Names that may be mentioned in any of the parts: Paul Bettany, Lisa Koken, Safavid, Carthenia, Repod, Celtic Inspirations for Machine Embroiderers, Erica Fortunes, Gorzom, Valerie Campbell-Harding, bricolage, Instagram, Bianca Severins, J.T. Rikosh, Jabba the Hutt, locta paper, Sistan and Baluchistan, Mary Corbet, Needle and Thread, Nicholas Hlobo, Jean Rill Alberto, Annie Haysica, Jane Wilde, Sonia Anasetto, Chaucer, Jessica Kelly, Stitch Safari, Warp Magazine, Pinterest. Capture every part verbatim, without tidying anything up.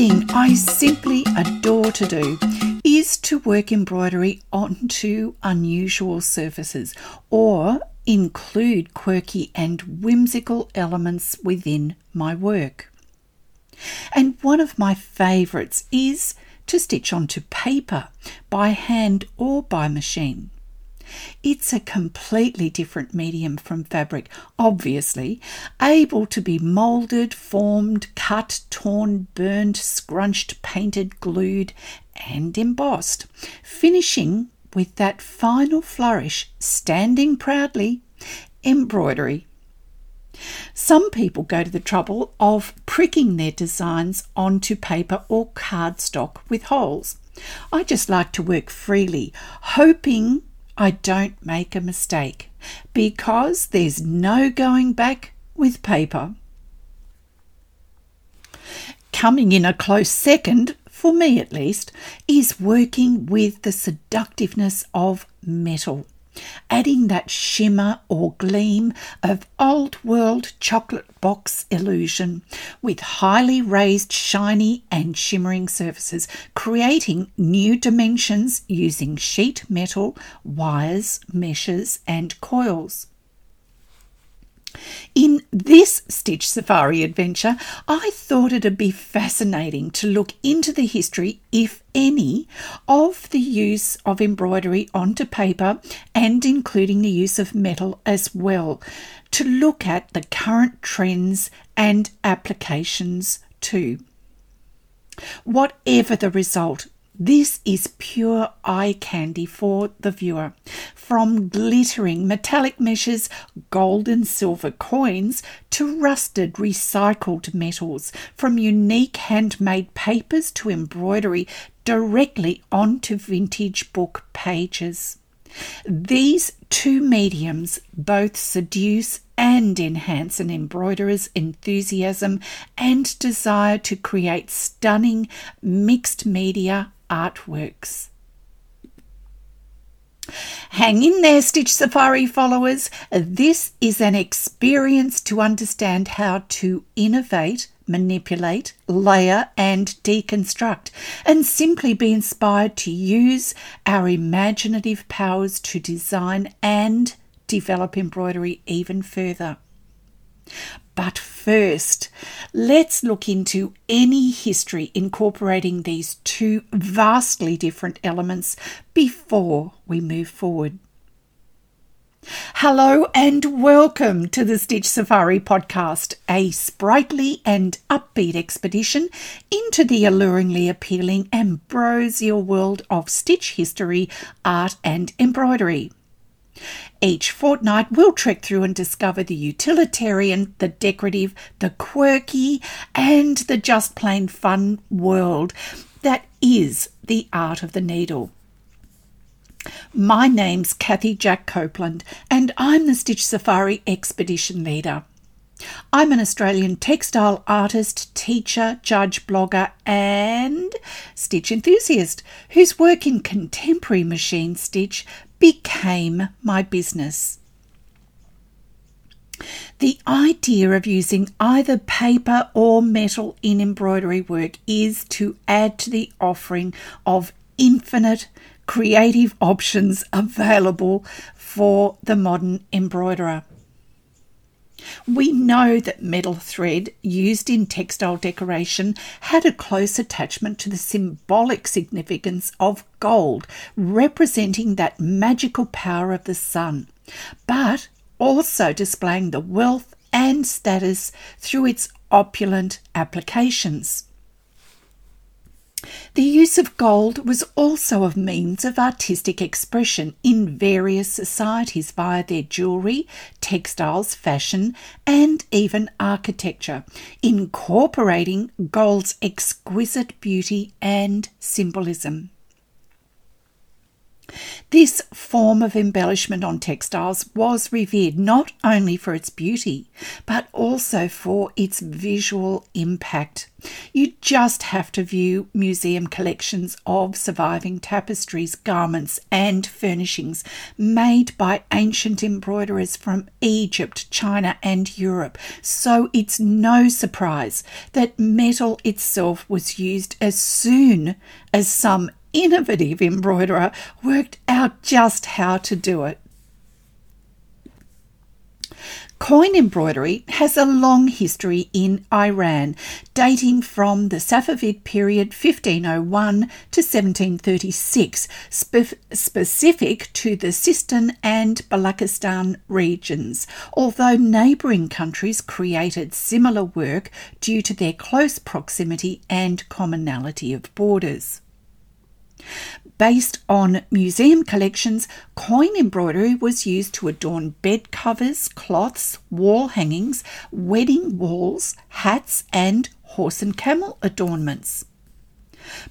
thing I simply adore to do is to work embroidery onto unusual surfaces or include quirky and whimsical elements within my work. And one of my favourites is to stitch onto paper by hand or by machine. It's a completely different medium from fabric, obviously, able to be moulded, formed, cut, torn, burned, scrunched, painted, glued and embossed, finishing with that final flourish, standing proudly, embroidery. Some people go to the trouble of pricking their designs onto paper or cardstock with holes. I just like to work freely, hoping I don't make a mistake, because there's no going back with paper. Coming in a close second, for me at least, is working with the seductiveness of metal, adding that shimmer or gleam of old-world chocolate box illusion with highly raised, shiny and shimmering surfaces, creating new dimensions using sheet metal, wires, meshes and coils. In this Stitch Safari adventure, I thought it'd be fascinating to look into the history, if any, of the use of embroidery onto paper and including the use of metal as well, to look at the current trends and applications too. Whatever the result, this is pure eye candy for the viewer, from glittering metallic meshes, gold and silver coins, to rusted recycled metals, from unique handmade papers to embroidery directly onto vintage book pages. These two mediums both seduce and enhance an embroiderer's enthusiasm and desire to create stunning mixed media artworks. Hang in there, Stitch Safari followers. This is an experience to understand how to innovate, manipulate, layer and deconstruct, and simply be inspired to use our imaginative powers to design and develop embroidery even further. But first, let's look into any history incorporating these two vastly different elements before we move forward. Hello and welcome to the Stitch Safari podcast, a sprightly and upbeat expedition into the alluringly appealing ambrosial world of stitch history, art and embroidery. Each fortnight we'll trek through and discover the utilitarian, the decorative, the quirky and the just plain fun world that is the art of the needle. My name's Cathy Jack Copeland and I'm the Stitch Safari Expedition Leader. I'm an Australian textile artist, teacher, judge, blogger and stitch enthusiast whose work in contemporary machine stitch became my business. The idea of using either paper or metal in embroidery work is to add to the offering of infinite creative options available for the modern embroiderer. We know that metal thread used in textile decoration had a close attachment to the symbolic significance of gold, representing that magical power of the sun, but also displaying the wealth and status through its opulent applications. The use of gold was also a means of artistic expression in various societies via their jewellery, textiles, fashion, and even architecture, incorporating gold's exquisite beauty and symbolism. This form of embellishment on textiles was revered not only for its beauty, but also for its visual impact. You just have to view museum collections of surviving tapestries, garments and furnishings made by ancient embroiderers from Egypt, China and Europe. So it's no surprise that metal itself was used as soon as some innovative embroiderer worked out just how to do it. Coin embroidery has a long history in Iran, dating from the Safavid period fifteen oh one to seventeen thirty-six, spe- specific to the Sistan and Baluchistan regions, although neighbouring countries created similar work due to their close proximity and commonality of borders. Based on museum collections, coin embroidery was used to adorn bed covers, cloths, wall hangings, wedding walls, hats, and horse and camel adornments.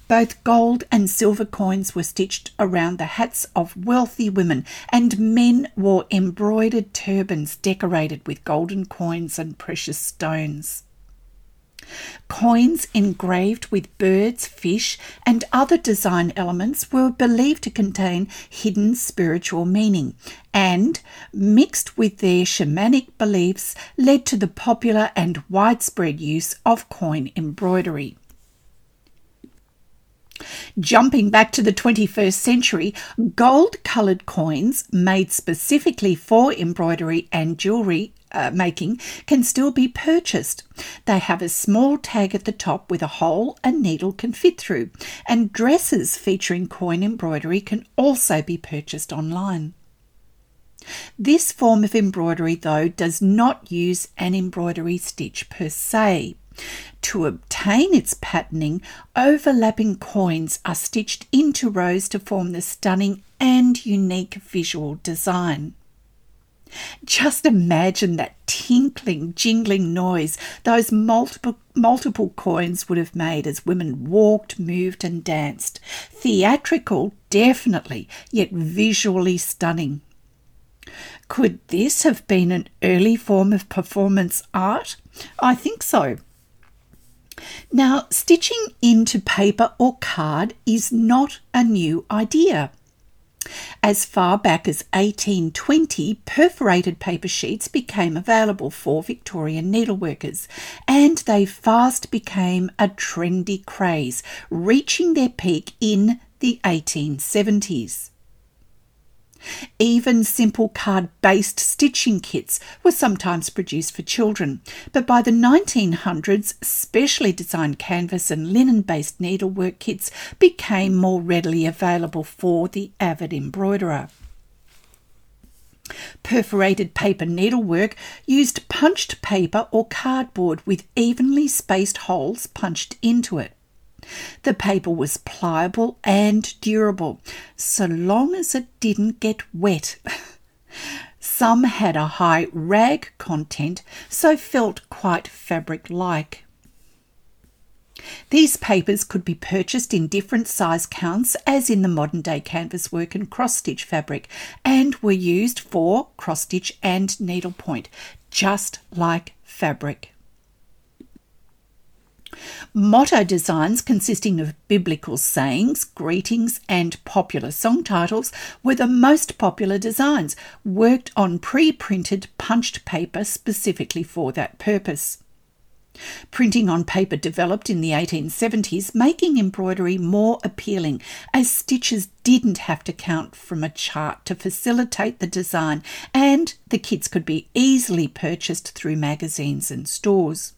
Both gold and silver coins were stitched around the hats of wealthy women, and men wore embroidered turbans decorated with golden coins and precious stones. Coins engraved with birds, fish, and other design elements were believed to contain hidden spiritual meaning, and, mixed with their shamanic beliefs, led to the popular and widespread use of coin embroidery. Jumping back to the twenty-first century, gold-coloured coins made specifically for embroidery and jewellery uh, making can still be purchased. They have a small tag at the top with a hole a needle can fit through, and dresses featuring coin embroidery can also be purchased online. This form of embroidery, though, does not use an embroidery stitch per se. To obtain its patterning, overlapping coins are stitched into rows to form the stunning and unique visual design. Just imagine that tinkling, jingling noise those multiple, multiple coins would have made as women walked, moved and danced. Theatrical, definitely, yet visually stunning. Could this have been an early form of performance art? I think so. Now, stitching into paper or card is not a new idea. As far back as eighteen twenty, perforated paper sheets became available for Victorian needleworkers, and they fast became a trendy craze, reaching their peak in the eighteen seventies. Even simple card-based stitching kits were sometimes produced for children, but by the nineteen hundreds, specially designed canvas and linen-based needlework kits became more readily available for the avid embroiderer. Perforated paper needlework used punched paper or cardboard with evenly spaced holes punched into it. The paper was pliable and durable, so long as it didn't get wet. Some had a high rag content, so felt quite fabric-like. These papers could be purchased in different size counts as in the modern-day canvas work and cross-stitch fabric, and were used for cross-stitch and needlepoint, just like fabric. Motto designs consisting of biblical sayings, greetings and popular song titles were the most popular designs, worked on pre-printed punched paper specifically for that purpose. Printing on paper developed in the eighteen seventies, making embroidery more appealing as stitches didn't have to count from a chart to facilitate the design, and the kits could be easily purchased through magazines and stores.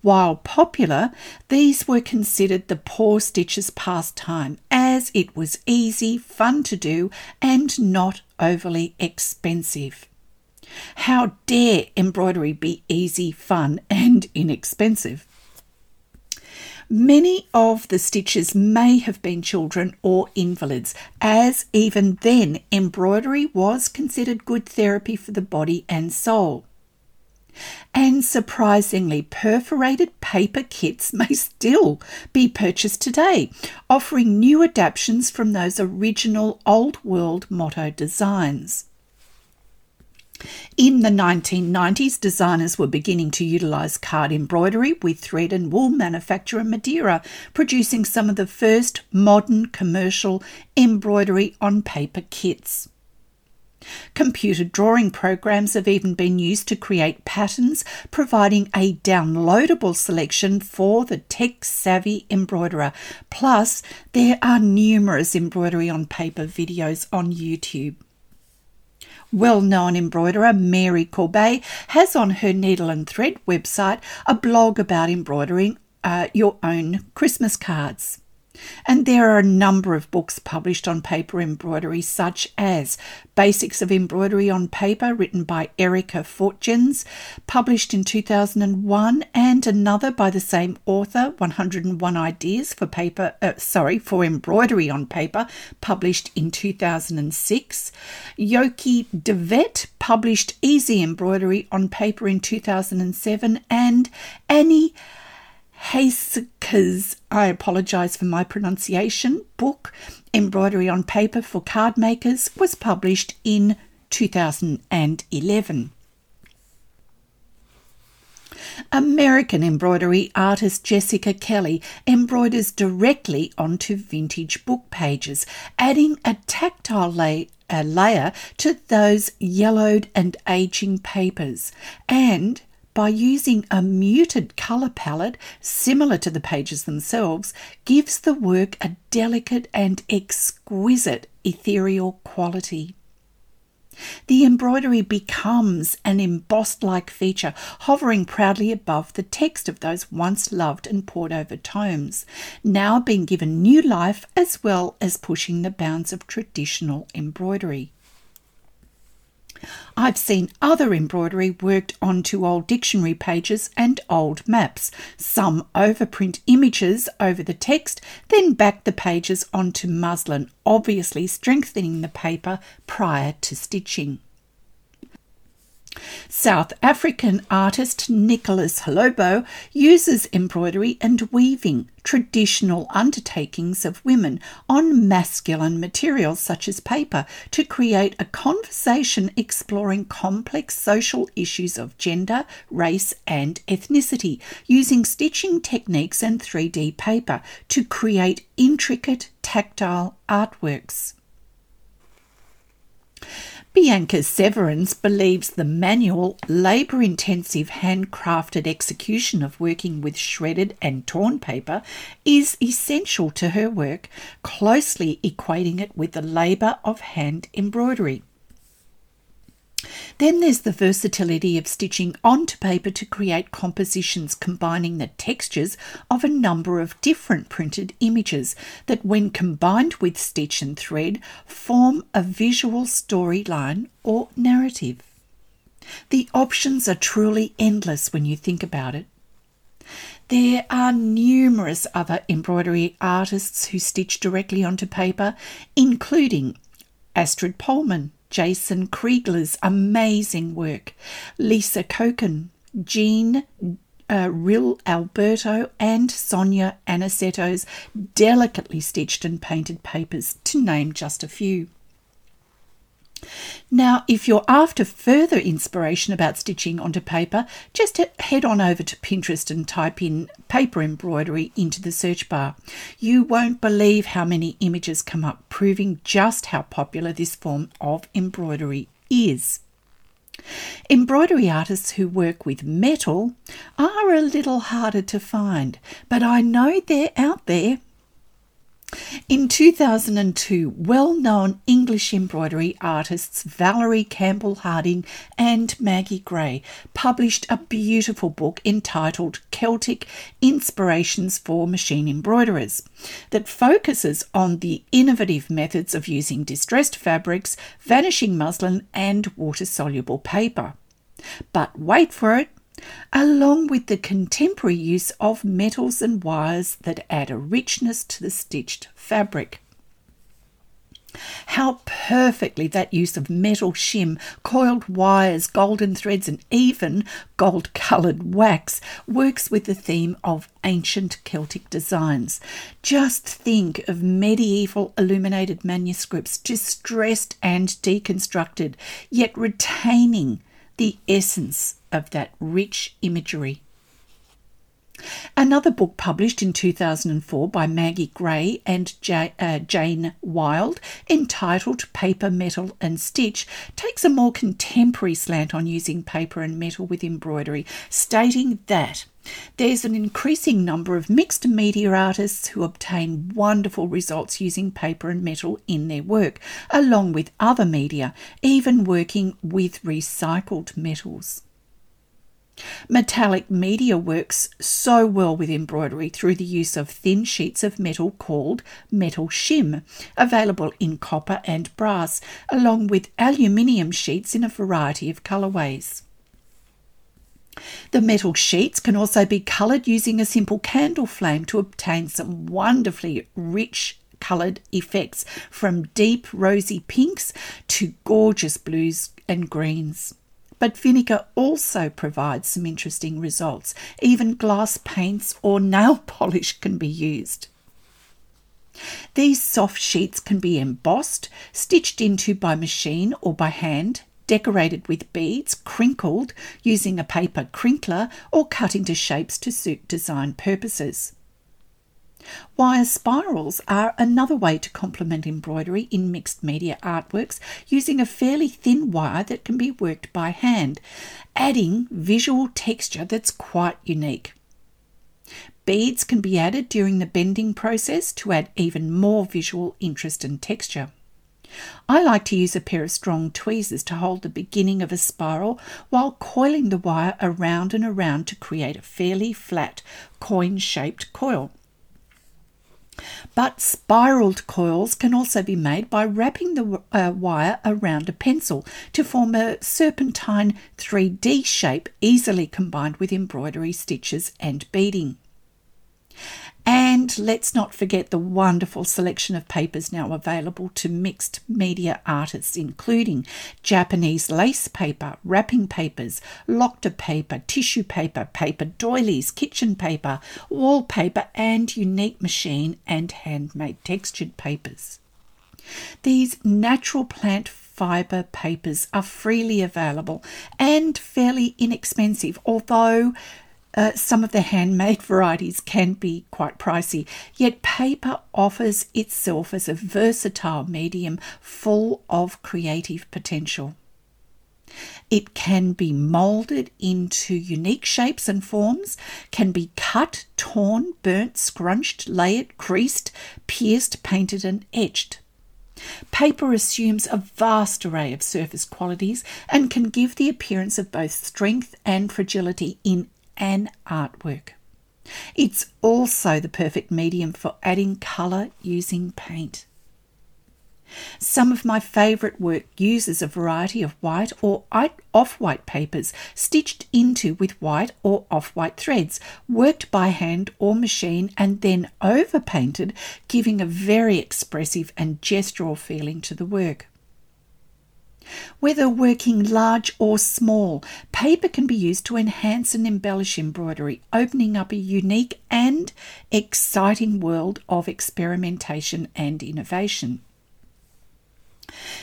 While popular, these were considered the poor stitcher's pastime, as it was easy, fun to do, and not overly expensive. How dare embroidery be easy, fun, and inexpensive? Many of the stitchers may have been children or invalids, as even then embroidery was considered good therapy for the body and soul. And surprisingly, perforated paper kits may still be purchased today, offering new adaptations from those original Old World motto designs. In the nineteen nineties, designers were beginning to utilise card embroidery, with thread and wool manufacturer Madeira producing some of the first modern commercial embroidery on paper kits. Computer drawing programs have even been used to create patterns, providing a downloadable selection for the tech-savvy embroiderer. Plus, there are numerous embroidery on paper videos on YouTube. Well-known embroiderer Mary Corbet has on her Needle and Thread website a blog about embroidering uh, your own Christmas cards. And there are a number of books published on paper embroidery, such as Basics of Embroidery on Paper, written by Erica Fortunes, published in two thousand one, and another by the same author, one hundred one Ideas for Paper, uh, sorry, for Embroidery on Paper, published in two thousand six. Yoki Devet published Easy Embroidery on Paper in two thousand seven, and Annie Haysica's, I apologise for my pronunciation, book, Embroidery on Paper for Card Makers, was published in two thousand eleven. American embroidery artist Jessica Kelly embroiders directly onto vintage book pages, adding a tactile lay- a layer to those yellowed and ageing papers, and by using a muted colour palette similar to the pages themselves, gives the work a delicate and exquisite ethereal quality. The embroidery becomes an embossed-like feature, hovering proudly above the text of those once loved and pored-over tomes, now being given new life as well as pushing the bounds of traditional embroidery. I've seen other embroidery worked onto old dictionary pages and old maps, some overprint images over the text, then back the pages onto muslin, obviously strengthening the paper prior to stitching. South African artist Nicholas Hlobo uses embroidery and weaving, traditional undertakings of women, on masculine materials such as paper, to create a conversation exploring complex social issues of gender, race and ethnicity, using stitching techniques and three D paper to create intricate tactile artworks. Bianca Severins believes the manual, labour-intensive, handcrafted execution of working with shredded and torn paper is essential to her work, closely equating it with the labour of hand embroidery. Then there's the versatility of stitching onto paper to create compositions combining the textures of a number of different printed images that, when combined with stitch and thread, form a visual storyline or narrative. The options are truly endless when you think about it. There are numerous other embroidery artists who stitch directly onto paper, including Astrid Polman, Jason Kriegler's amazing work, Lisa Koken, Jean uh, Rill Alberto and Sonia Anasetto's delicately stitched and painted papers, to name just a few. Now, if you're after further inspiration about stitching onto paper, just head on over to Pinterest and type in paper embroidery into the search bar. You won't believe how many images come up, proving just how popular this form of embroidery is. Embroidery artists who work with metal are a little harder to find, but I know they're out there. In two thousand two, well-known English embroidery artists Valerie Campbell-Harding and Maggie Gray published a beautiful book entitled Celtic Inspirations for Machine Embroiderers that focuses on the innovative methods of using distressed fabrics, vanishing muslin and water-soluble paper. But wait for it, along with the contemporary use of metals and wires that add a richness to the stitched fabric. How perfectly that use of metal shim, coiled wires, golden threads and even gold-coloured wax works with the theme of ancient Celtic designs. Just think of medieval illuminated manuscripts distressed and deconstructed, yet retaining the essence of that rich imagery. Another book published in two thousand four by Maggie Gray and J- uh, Jane Wilde, entitled Paper, Metal and Stitch, takes a more contemporary slant on using paper and metal with embroidery, stating that there's an increasing number of mixed media artists who obtain wonderful results using paper and metal in their work, along with other media, even working with recycled metals. Metallic media works so well with embroidery through the use of thin sheets of metal called metal shim, available in copper and brass, along with aluminium sheets in a variety of colorways. The metal sheets can also be colored using a simple candle flame to obtain some wonderfully rich coloured effects, from deep rosy pinks to gorgeous blues and greens. But vinegar also provides some interesting results. Even glass paints or nail polish can be used. These soft sheets can be embossed, stitched into by machine or by hand, decorated with beads, crinkled using a paper crinkler, or cut into shapes to suit design purposes. Wire spirals are another way to complement embroidery in mixed media artworks, using a fairly thin wire that can be worked by hand, adding visual texture that's quite unique. Beads can be added during the bending process to add even more visual interest and texture. I like to use a pair of strong tweezers to hold the beginning of a spiral while coiling the wire around and around to create a fairly flat coin-shaped coil. But spiraled coils can also be made by wrapping the uh, wire around a pencil to form a serpentine three D shape, easily combined with embroidery stitches and beading. And let's not forget the wonderful selection of papers now available to mixed media artists, including Japanese lace paper, wrapping papers, locta paper, tissue paper, paper doilies, kitchen paper, wallpaper, and unique machine and handmade textured papers. These natural plant fibre papers are freely available and fairly inexpensive, although Uh, some of the handmade varieties can be quite pricey, yet paper offers itself as a versatile medium full of creative potential. It can be moulded into unique shapes and forms, can be cut, torn, burnt, scrunched, layered, creased, pierced, painted and etched. Paper assumes a vast array of surface qualities and can give the appearance of both strength and fragility in and artwork. It's also the perfect medium for adding colour using paint. Some of my favourite work uses a variety of white or off-white papers stitched into with white or off-white threads, worked by hand or machine and then overpainted, giving a very expressive and gestural feeling to the work. Whether working large or small, paper can be used to enhance and embellish embroidery, opening up a unique and exciting world of experimentation and innovation.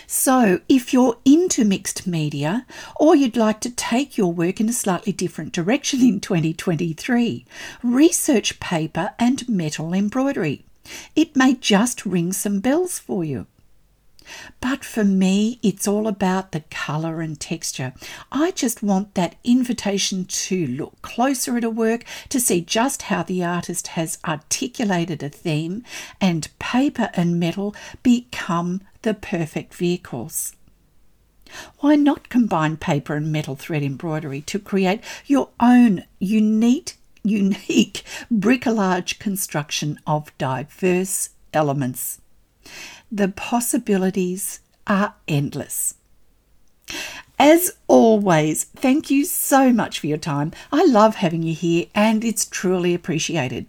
So, if you're into mixed media or you'd like to take your work in a slightly different direction in twenty twenty-three, research paper and metal embroidery. It may just ring some bells for you. But for me, it's all about the colour and texture. I just want that invitation to look closer at a work, to see just how the artist has articulated a theme, and paper and metal become the perfect vehicles. Why not combine paper and metal thread embroidery to create your own unique, unique bricolage construction of diverse elements? The possibilities are endless. As always, thank you so much for your time. I love having you here and it's truly appreciated.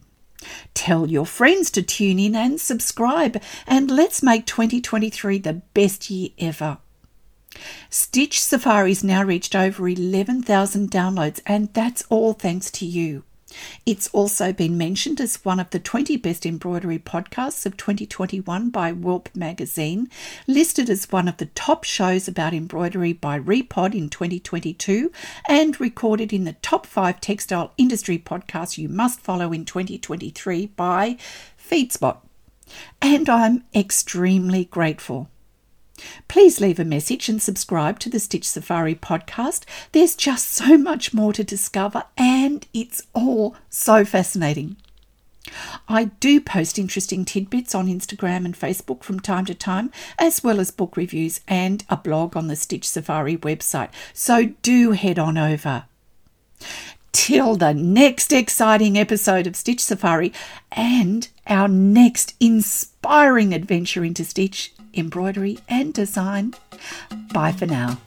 Tell your friends to tune in and subscribe, and let's make twenty twenty-three the best year ever. Stitch Safari's now reached over eleven thousand downloads, and that's all thanks to you. It's also been mentioned as one of the twenty best embroidery podcasts of twenty twenty-one by Warp Magazine, listed as one of the top shows about embroidery by Repod in twenty twenty-two, and recorded in the top five textile industry podcasts you must follow in twenty twenty-three by FeedSpot. And I'm extremely grateful. Please leave a message and subscribe to the Stitch Safari podcast. There's just so much more to discover, and it's all so fascinating. I do post interesting tidbits on Instagram and Facebook from time to time, as well as book reviews and a blog on the Stitch Safari website, so do head on over. Till the next exciting episode of Stitch Safari and our next inspiring adventure into Stitch, embroidery and design. Bye for now.